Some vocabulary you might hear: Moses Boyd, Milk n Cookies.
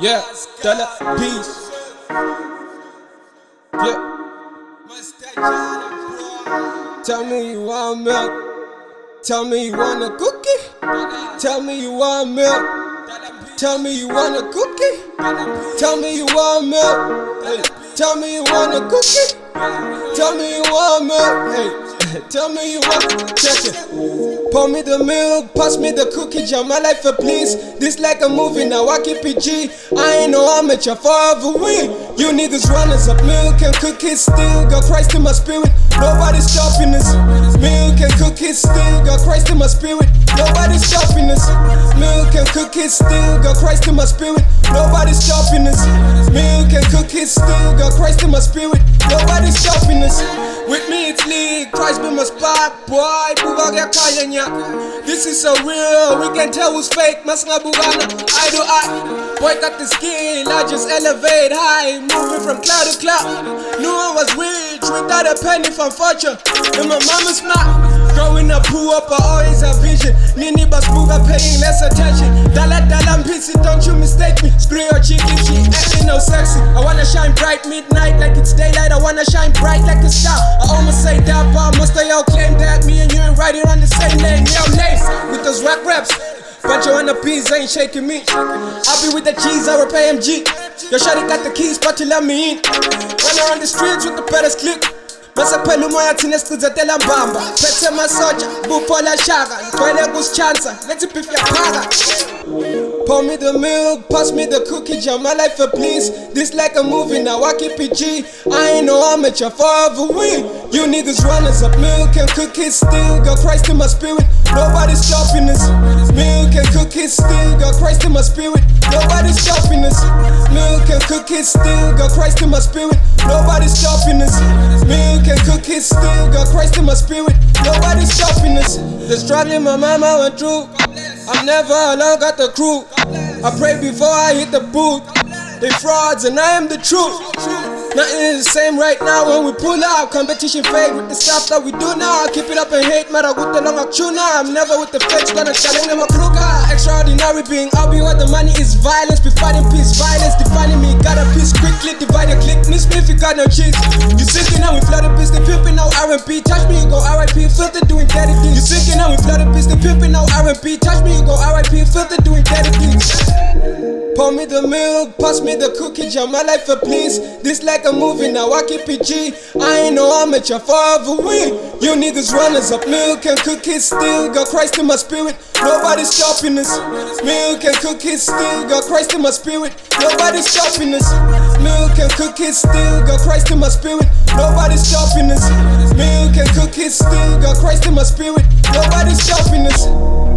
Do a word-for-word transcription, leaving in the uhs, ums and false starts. Yeah, Stella Peace. Yeah. Tell me you want milk. Tell me you want a cookie. Tell me you want milk. Tell me you want a cookie. Tell me you want milk. Tell me you want a cookie. Tell me you want milk. Hey, tell me you want check it. Pour me the milk, pass me the cookie, jam my life a please. This like a movie, now I keep it G. I ain't no amateur, forever win. You niggas runners up, milk and cookies still got Christ in my spirit. Nobody stopping us. Milk and cookies still got Christ in my spirit. Nobody stopping us. Milk and cookies still got Christ in my spirit. Nobody stopping us. Milk and cookies still got Christ in my spirit. Nobody stopping us. With me it's league, Christ be my spark, boy, buvaga kayanya. This is so real, we can tell who's fake, masna bugana, eye to eye. Boy got the skill, I just elevate high, moving from cloud to cloud. Knew I was rich, without a penny from fortune, in my mama's mouth. Growing up, grew up, I always have vision. Nini bas buga paying less attention. Dala dala pissy, don't you mistake me. Screw your chick if she acting no sexy. I wanna shine bright midnight like it's daylight, I wanna shine bright like a star. I almost say that, but most of y'all claim that me and you ain't riding on the same lane. Y'all lames with those rap raps, but you on the peas ain't shaking me. I'll be with the cheese, I rap A M G. Your shawty got the keys, but you let me in. Run around the streets with the pedals click. Masapelu moya tineskuza tela mbamba. Pete masoja, bupola shaga. Nkwele guschansa, leti pifia paga. Pour me the milk, pass me the cookie, jam my life a please. This like a movie, now I keep it G. I ain't no amateur, forever win. You niggas runners up, milk and cookies still got Christ in my spirit. Nobody stopping us. Milk and cookies still got Christ in my spirit. Nobody stopping us. Milk and cookies still got Christ in my spirit. Nobody stopping us. Milk and cookies still got Christ in my spirit. Nobody stopping us. The struggle my mama went through. I'm never alone, got the crew. I pray before I hit the booth. They frauds and I am the truth. Nothing is the same right now when we pull out. Competition fade with the stuff that we do now. Keep it up and hate, matter with the long tuna. I'm never with the fakes, gonna challenge them a kruka. Extraordinary being, I'll be where the money is violence. Be fighting peace, violence defining me. Got a piece quickly, divide and click. Miss me if you got no cheese. You sinking now, we flood a piece, they pimping now R and B. Touch me, you go R I P, filter doing dirty things. You sinking now, we flood a piece, they pimping now R and B. Touch me, you go R I P, filter doing dirty things. Pour me the milk, pass me the cookie, jam my life a please. This like a movie, now I keep it G. I ain't no amateur, forever win. You niggas runners up, milk and cookies still got Christ in my spirit. Nobody stopping us. Milk and cookies still got Christ in my spirit. Nobody stopping us. Milk and cookies still got Christ in my spirit. Nobody stopping us. Milk and cookies still got Christ in my spirit. Nobody stopping us.